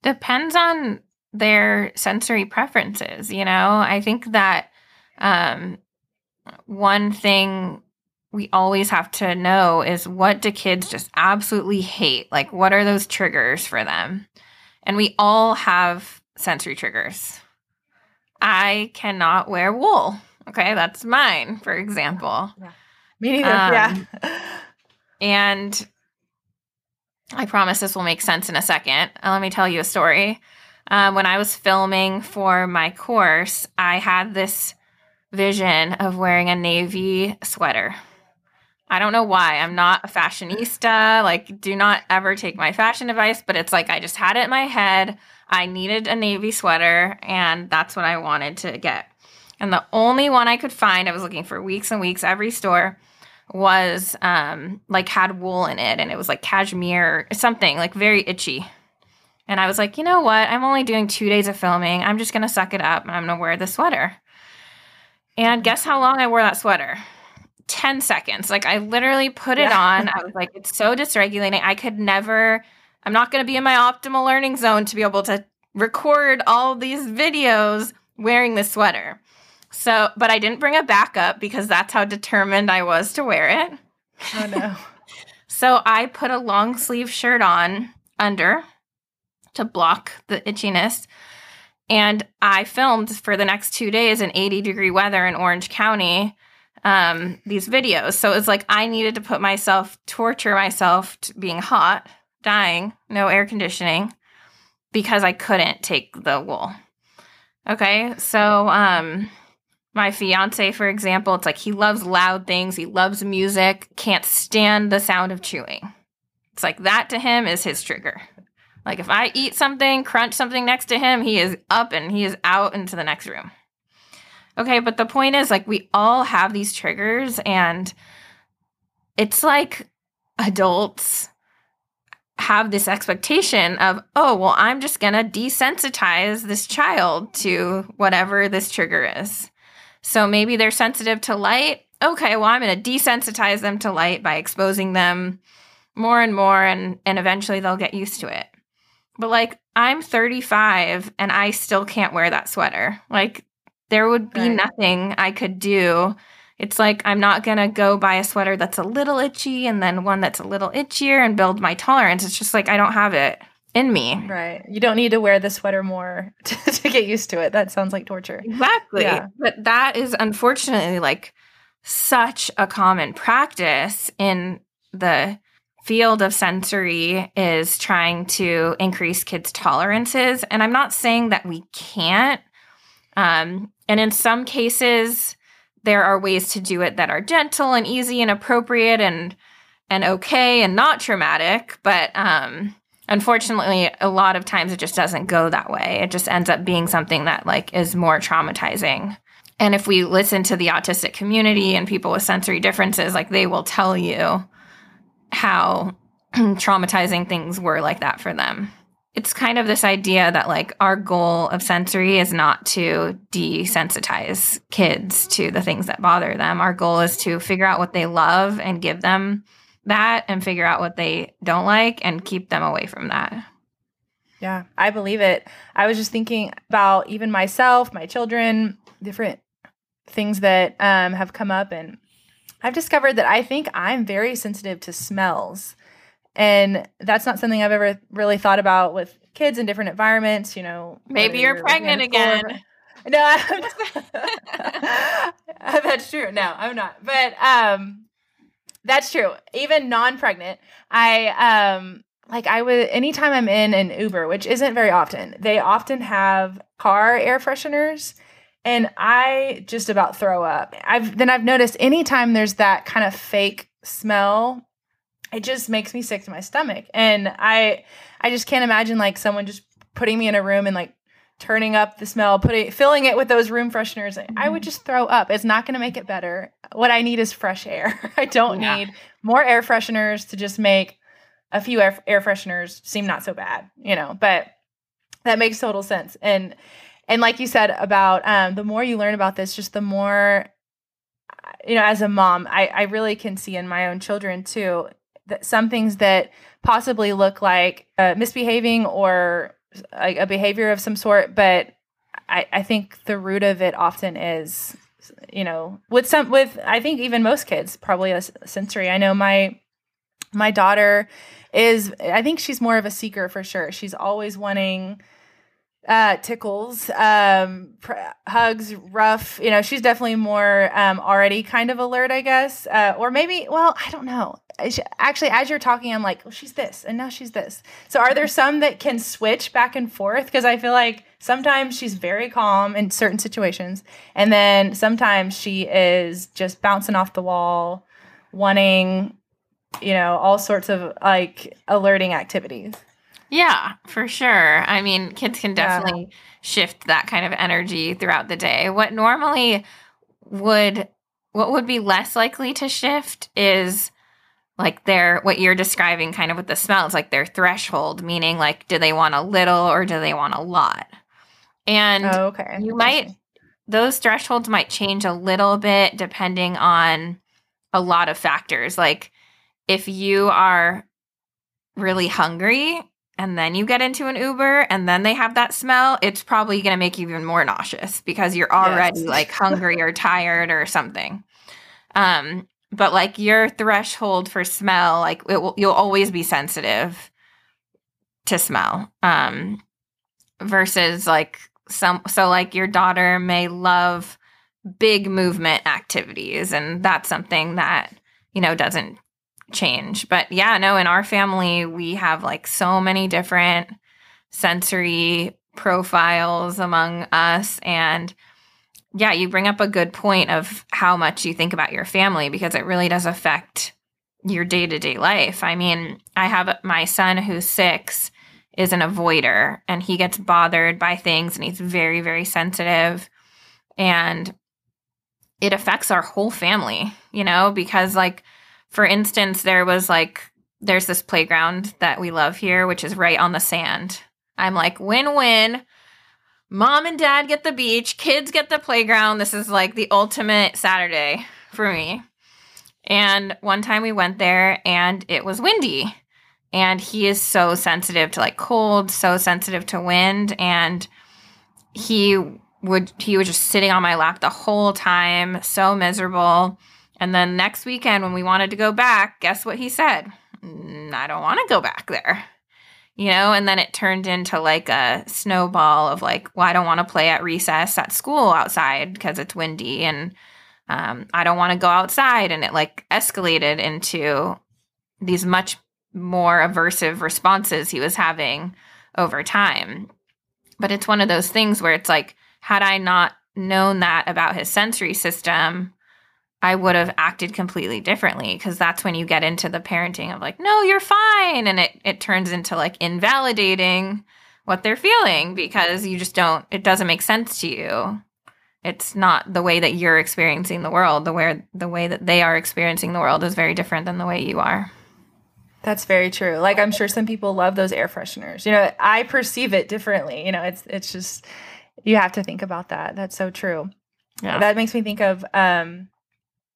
Depends on their sensory preferences, you know? I think that one thing we always have to know is what do kids just absolutely hate? Like, what are those triggers for them? And we all have sensory triggers. I cannot wear wool. Okay, that's mine, for example. Yeah. Me neither, yeah. And I promise this will make sense in a second. Let me tell you a story. When I was filming for my course, I had this vision of wearing a navy sweater. I don't know why. I'm not a fashionista. Like, do not ever take my fashion advice, but it's like I just had it in my head. I needed a navy sweater, and that's what I wanted to get. And the only one I could find, I was looking for weeks and weeks, every store was like had wool in it and it was like cashmere or something, like very itchy. And I was like, you know what? I'm only doing 2 days of filming. I'm just going to suck it up and I'm going to wear the sweater. And guess how long I wore that sweater? 10 seconds. Like I literally put it on. I was like, it's so dysregulating. I'm not going to be in my optimal learning zone to be able to record all these videos wearing this sweater. So, but I didn't bring a backup because that's how determined I was to wear it. Oh no. So I put a long sleeve shirt on under to block the itchiness. And I filmed for the next 2 days in 80-degree weather in Orange County, these videos. So it's like I needed to put myself, torture myself to being hot, dying, no air conditioning, because I couldn't take the wool. Okay, so My fiance, for example, it's like he loves loud things. He loves music, can't stand the sound of chewing. It's like that to him is his trigger. Like if I eat something, crunch something next to him, he is up and he is out into the next room. Okay, but the point is, like, we all have these triggers, and it's like adults have this expectation of, oh, well, I'm just going to desensitize this child to whatever this trigger is. So maybe they're sensitive to light. Okay, well, I'm going to desensitize them to light by exposing them more and more, and eventually they'll get used to it. But, like, I'm 35, and I still can't wear that sweater. Like, there would be nothing I could do. It's like I'm not going to go buy a sweater that's a little itchy and then one that's a little itchier and build my tolerance. It's just like I don't have it in me. Right. You don't need to wear the sweater more to get used to it. That sounds like torture. Exactly. Yeah. But that is unfortunately like such a common practice in the field of sensory, is trying to increase kids' tolerances. And I'm not saying that we can't. And in some cases, there are ways to do it that are gentle and easy and appropriate and okay and not traumatic. But unfortunately, a lot of times it just doesn't go that way. It just ends up being something that like is more traumatizing. And if we listen to the autistic community and people with sensory differences, like they will tell you how traumatizing things were like that for them. It's kind of this idea that like our goal of sensory is not to desensitize kids to the things that bother them. Our goal is to figure out what they love and give them that, and figure out what they don't like and keep them away from that. Yeah, I believe it. I was just thinking about even myself, my children, different things that have come up, and I've discovered that I think I'm very sensitive to smells. And that's not something I've ever really thought about with kids in different environments, you know. Maybe you're pregnant again. No, I'm not. That's true. No, I'm not. But that's true. Even non-pregnant, I would, anytime I'm in an Uber, which isn't very often, they often have car air fresheners. And I just about throw up. I've noticed anytime there's that kind of fake smell, it just makes me sick to my stomach. And I just can't imagine like someone just putting me in a room and like turning up the smell, filling it with those room fresheners. Mm-hmm. I would just throw up. It's not going to make it better. What I need is fresh air. I don't need more air fresheners to just make a few air fresheners seem not so bad, you know, but that makes total sense. And like you said about the more you learn about this, just the more, you know, as a mom, I really can see in my own children too, that some things that possibly look like misbehaving or a behavior of some sort, but I think the root of it often is, you know, with I think even most kids probably a sensory. I know my daughter is, I think she's more of a seeker for sure. She's always wanting tickles, hugs, rough, you know, she's definitely more already kind of alert, I guess. Or maybe, well, I don't know. Actually, as you're talking, I'm like, well, she's this and now she's this. So are there some that can switch back and forth? Because I feel like sometimes she's very calm in certain situations. And then sometimes she is just bouncing off the wall, wanting, you know, all sorts of like alerting activities. Yeah, for sure. I mean, kids can definitely shift that kind of energy throughout the day. What would be less likely to shift is like what you're describing kind of with the smells, like their threshold, meaning like, do they want a little or do they want a lot? And those thresholds might change a little bit depending on a lot of factors. Like if you are really hungry, and then you get into an Uber and then they have that smell, it's probably going to make you even more nauseous because you're already like hungry or tired or something. But like your threshold for smell, like you'll always be sensitive to smell versus like so like your daughter may love big movement activities, and that's something that, you know, doesn't change. But yeah, no, in our family, we have like so many different sensory profiles among us. And Yeah, you bring up a good point of how much you think about your family, because it really does affect your day-to-day life. I mean, I have my son who's 6 is an avoider, and he gets bothered by things, and he's very, very sensitive. And it affects our whole family, you know, because like, for instance, there's this playground that we love here, which is right on the sand. I'm like, win-win. Mom and dad get the beach, kids get the playground. This is like the ultimate Saturday for me. And one time we went there and it was windy. And he is so sensitive to like cold, so sensitive to wind. And he was just sitting on my lap the whole time, so miserable. And then next weekend when we wanted to go back, guess what he said? I don't want to go back there. You know, and then it turned into like a snowball of like, well, I don't want to play at recess at school outside because it's windy, and I don't want to go outside. And it like escalated into these much more aversive responses he was having over time. But it's one of those things where it's like, had I not known that about his sensory system, I would have acted completely differently, because that's when you get into the parenting of like, no, you're fine. And it turns into like invalidating what they're feeling, because you just it doesn't make sense to you. It's not the way that you're experiencing the world. The way that they are experiencing the world is very different than the way you are. That's very true. Like, I'm sure some people love those air fresheners. You know, I perceive it differently. You know, it's just, you have to think about that. That's so true. Yeah. That makes me think of,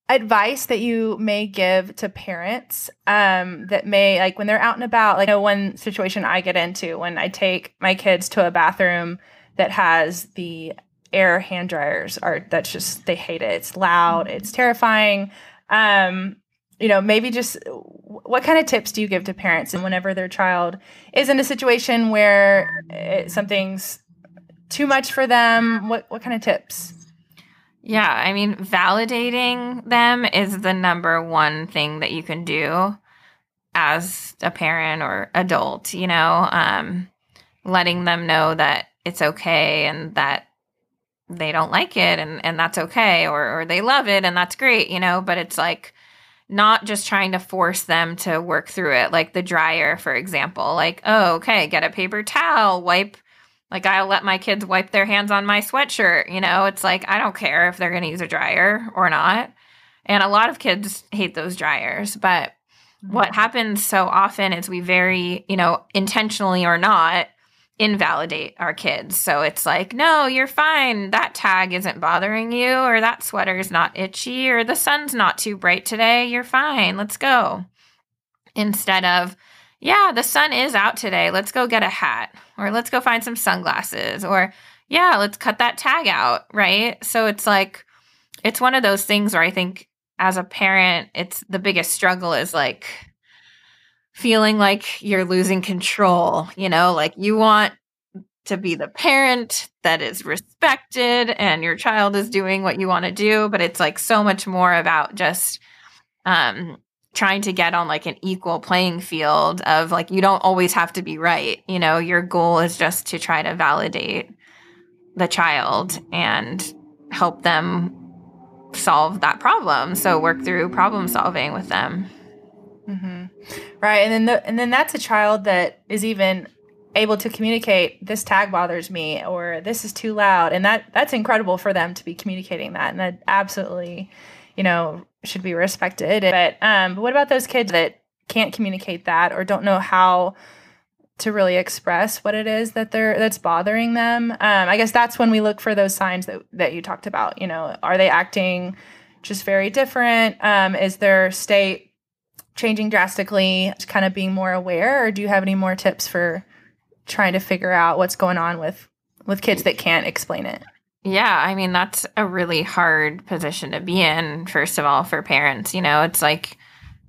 advice that you may give to parents that may, like, when they're out and about, like, you know, one situation I get into when I take my kids to a bathroom that has the air hand dryers, that's just, they hate it. It's loud. It's terrifying. You know, maybe just what kind of tips do you give to parents and whenever their child is in a situation where something's too much for them? What kind of tips? Yeah, I mean, validating them is the number one thing that you can do as a parent or adult, you know, letting them know that it's okay and that they don't like it and that's okay, or they love it and that's great, you know, but it's like not just trying to force them to work through it, like the dryer, for example, like, oh, okay, get a paper towel, wipe. Like, I'll let my kids wipe their hands on my sweatshirt, you know? It's like, I don't care if they're going to use a dryer or not. And a lot of kids hate those dryers. But what happens so often is we very, you know, intentionally or not, invalidate our kids. So it's like, no, you're fine. That tag isn't bothering you, or that sweater's not itchy, or the sun's not too bright today. You're fine. Let's go. Instead of, yeah, the sun is out today. Let's go get a hat, or let's go find some sunglasses, or yeah, let's cut that tag out, right? So it's like, it's one of those things where I think as a parent, it's the biggest struggle is like feeling like you're losing control, you know, like you want to be the parent that is respected and your child is doing what you want to do. But it's like so much more about just, trying to get on like an equal playing field of like, you don't always have to be right. You know, your goal is just to try to validate the child and help them solve that problem. So work through problem solving with them. Mm-hmm. Right. And then that's a child that is even able to communicate, this tag bothers me, or this is too loud. And that's incredible for them to be communicating that. And that absolutely, you know, should be respected. But what about those kids that can't communicate that, or don't know how to really express what it is that that's bothering them? I guess that's when we look for those signs that you talked about. You know, are they acting just very different? Is their state changing drastically? Just kind of being more aware, or do you have any more tips for trying to figure out what's going on with kids that can't explain it? Yeah, I mean, that's a really hard position to be in, first of all, for parents. You know, it's like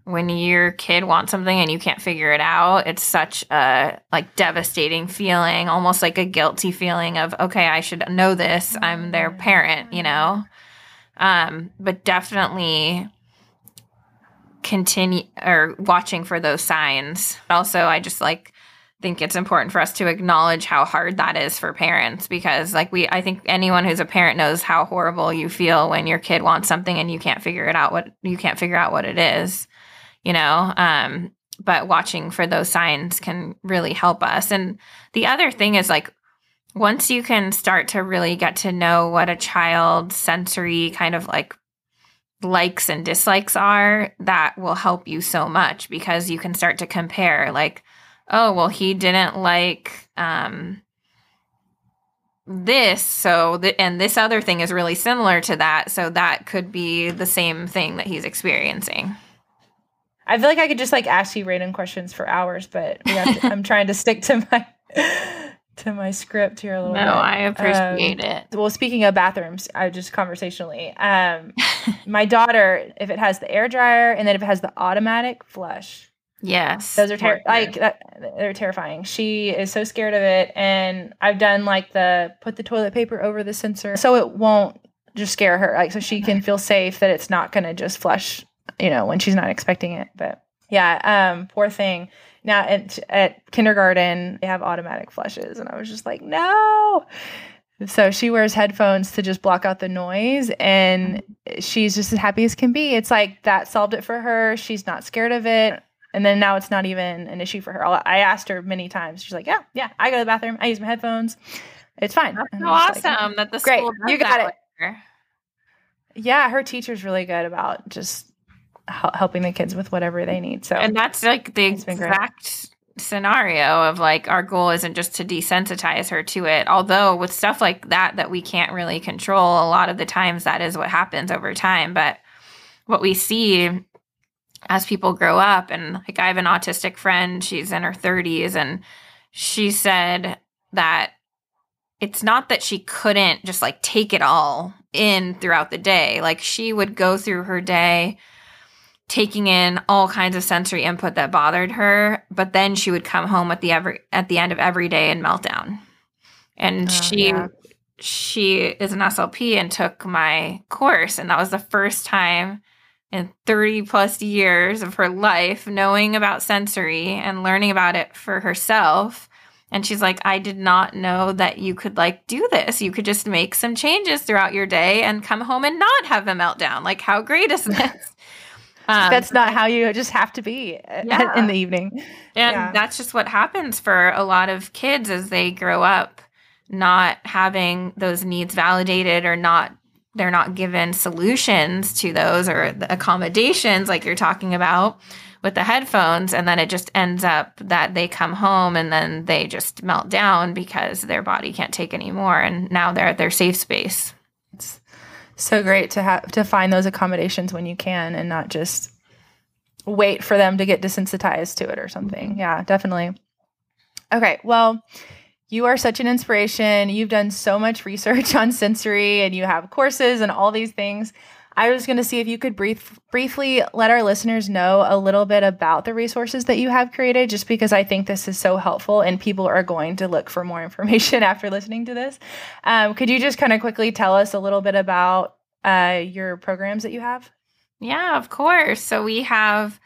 when your kid wants something and you can't figure it out, it's such a like devastating feeling, almost like a guilty feeling of, okay, I should know this. I'm their parent, you know. But definitely continue or watching for those signs. Also, I just like think it's important for us to acknowledge how hard that is for parents, because like I think anyone who's a parent knows how horrible you feel when your kid wants something and you can't figure it out what it is, you know? But watching for those signs can really help us. And the other thing is, like, once you can start to really get to know what a child's sensory kind of like likes and dislikes are, that will help you so much, because you can start to compare, like, oh, well, he didn't like this, so and this other thing is really similar to that, so that could be the same thing that he's experiencing. I feel like I could just like ask you random questions for hours, but we have to, I'm trying to stick to my script here a little bit. No, I appreciate it. Well, speaking of bathrooms, I just conversationally, my daughter, if it has the air dryer and then if it has the automatic flush, yes, those are they're terrifying. She is so scared of it, and I've done like the put the toilet paper over the sensor so it won't just scare her, like so she can feel safe that it's not going to just flush, you know, when she's not expecting it. But yeah, poor thing. Now at kindergarten, they have automatic flushes, and I was just like, no. So she wears headphones to just block out the noise, and she's just as happy as can be. It's like that solved it for her. She's not scared of it. And then now it's not even an issue for her. I asked her many times. She's like, yeah, I go to the bathroom. I use my headphones. It's fine. That's so awesome, like, that the school does you got that it. Later. Yeah, her teacher's really good about just helping the kids with whatever they need. So, and that's like the exact scenario of like, our goal isn't just to desensitize her to it. Although with stuff like that we can't really control, a lot of the times that is what happens over time. But what we see as people grow up, and like I have an autistic friend, she's in her 30s, and she said that it's not that she couldn't just like take it all in throughout the day. Like she would go through her day taking in all kinds of sensory input that bothered her, but then she would come home at the end of every day and meltdown. And she is an SLP and took my course, and that was the first time in 30 plus years of her life knowing about sensory and learning about it for herself. And she's like, I did not know that you could like do this. You could just make some changes throughout your day and come home and not have a meltdown. Like, how great is this? That's not how you just have to be in the evening. And that's just what happens for a lot of kids as they grow up, not having those needs validated, or they're not given solutions to those, or the accommodations like you're talking about with the headphones. And then it just ends up that they come home and then they just melt down because their body can't take anymore. And now they're at their safe space. It's so great to find those accommodations when you can, and not just wait for them to get desensitized to it or something. Yeah, definitely. Okay, well, you are such an inspiration. You've done so much research on sensory, and you have courses and all these things. I was going to see if you could briefly let our listeners know a little bit about the resources that you have created, just because I think this is so helpful and people are going to look for more information after listening to this. Could you just kind of quickly tell us a little bit about your programs that you have? Yeah, of course. So we have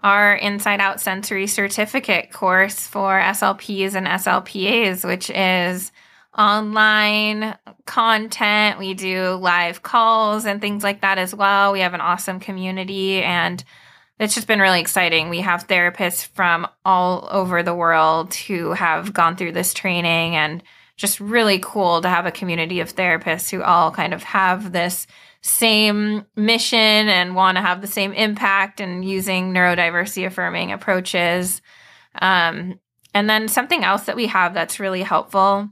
our Inside Out Sensory Certificate course for SLPs and SLPAs, which is online content. We do live calls and things like that as well. We have an awesome community, and it's just been really exciting. We have therapists from all over the world who have gone through this training, and just really cool to have a community of therapists who all kind of have this same mission and want to have the same impact, and using neurodiversity affirming approaches. And then something else that we have that's really helpful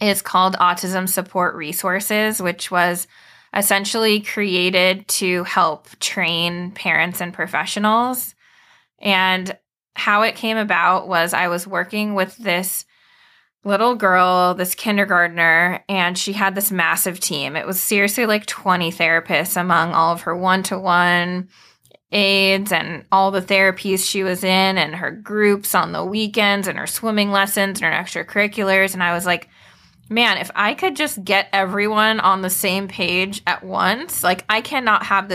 is called Autism Support Resources, which was essentially created to help train parents and professionals. And how it came about was, I was working with this little girl, this kindergartner, and she had this massive team. It was seriously like 20 therapists among all of her one-to-one aides and all the therapies she was in, and her groups on the weekends, and her swimming lessons, and her extracurriculars. And I was like, man, if I could just get everyone on the same page at once, like, I cannot have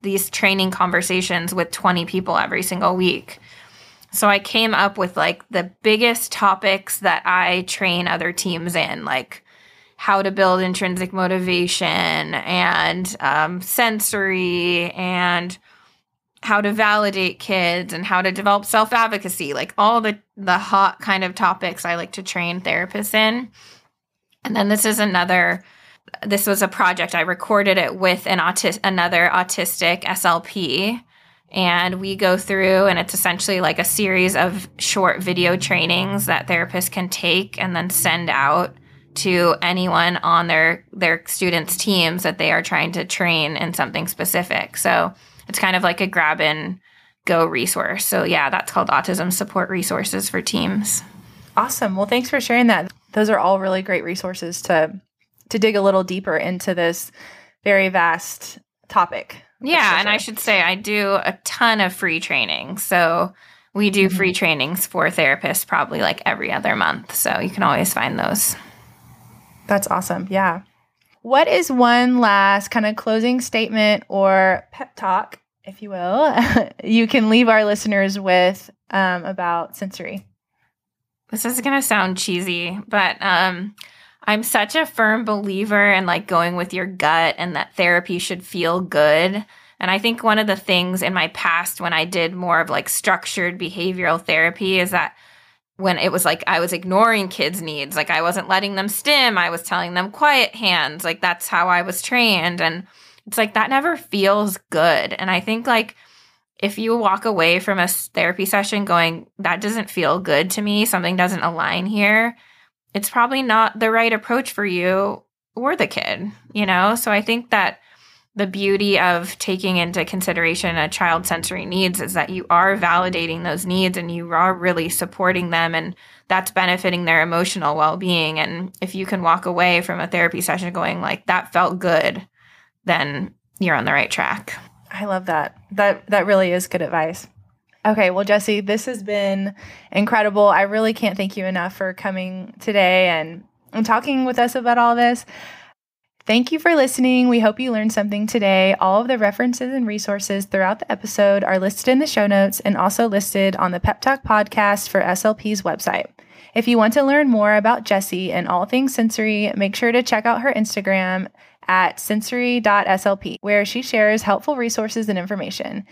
these training conversations with 20 people every single week. So I came up with like the biggest topics that I train other teams in, like how to build intrinsic motivation and sensory and how to validate kids and how to develop self-advocacy, like all the hot kind of topics I like to train therapists in. And then this was a project. I recorded it with another autistic SLP, and we go through, and it's essentially like a series of short video trainings that therapists can take and then send out to anyone on their students' teams that they are trying to train in something specific. So it's kind of like a grab-and-go resource. So yeah, that's called Autism Support Resources for Teams. Awesome. Well, thanks for sharing that. Those are all really great resources to dig a little deeper into this very vast topic. Yeah, and I should say I do a ton of free training. So we do free trainings for therapists probably like every other month. So you can always find those. That's awesome. Yeah. What is one last kind of closing statement or pep talk, if you will, you can leave our listeners with about sensory? This is going to sound cheesy, but I'm such a firm believer in like going with your gut and that therapy should feel good. And I think one of the things in my past when I did more of like structured behavioral therapy is that when it was like I was ignoring kids' needs, like I wasn't letting them stim, I was telling them quiet hands, like that's how I was trained. And it's like that never feels good. And I think like if you walk away from a therapy session going, that doesn't feel good to me, something doesn't align here, it's probably not the right approach for you or the kid, you know? So I think that the beauty of taking into consideration a child's sensory needs is that you are validating those needs and you are really supporting them, and that's benefiting their emotional well-being. And if you can walk away from a therapy session going like, that felt good, then you're on the right track. I love that. That really is good advice. Okay. Well, Jessie, this has been incredible. I really can't thank you enough for coming today and talking with us about all this. Thank you for listening. We hope you learned something today. All of the references and resources throughout the episode are listed in the show notes and also listed on the Pep Talk Podcast for SLP's website. If you want to learn more about Jessie and all things sensory, make sure to check out her Instagram at sensory.slp, where she shares helpful resources and information.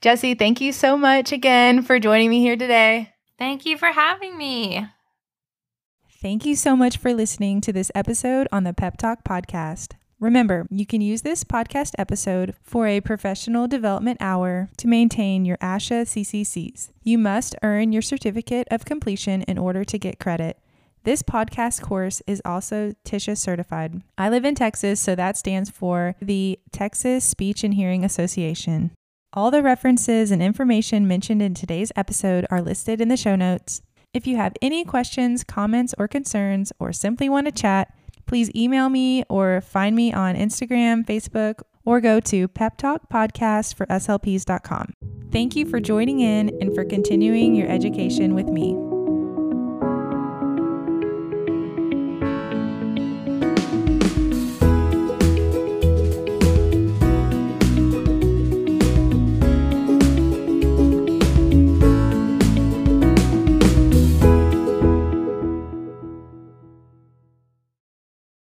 Jessie, thank you so much again for joining me here today. Thank you for having me. Thank you so much for listening to this episode on the Pep Talk Podcast. Remember, you can use this podcast episode for a professional development hour to maintain your ASHA CCCs. You must earn your certificate of completion in order to get credit. This podcast course is also TSHA certified. I live in Texas, so that stands for the Texas Speech and Hearing Association. All the references and information mentioned in today's episode are listed in the show notes. If you have any questions, comments, or concerns, or simply want to chat, please email me or find me on Instagram, Facebook, or go to Pep Talk Podcast for SLPs.com. Thank you for joining in and for continuing your education with me.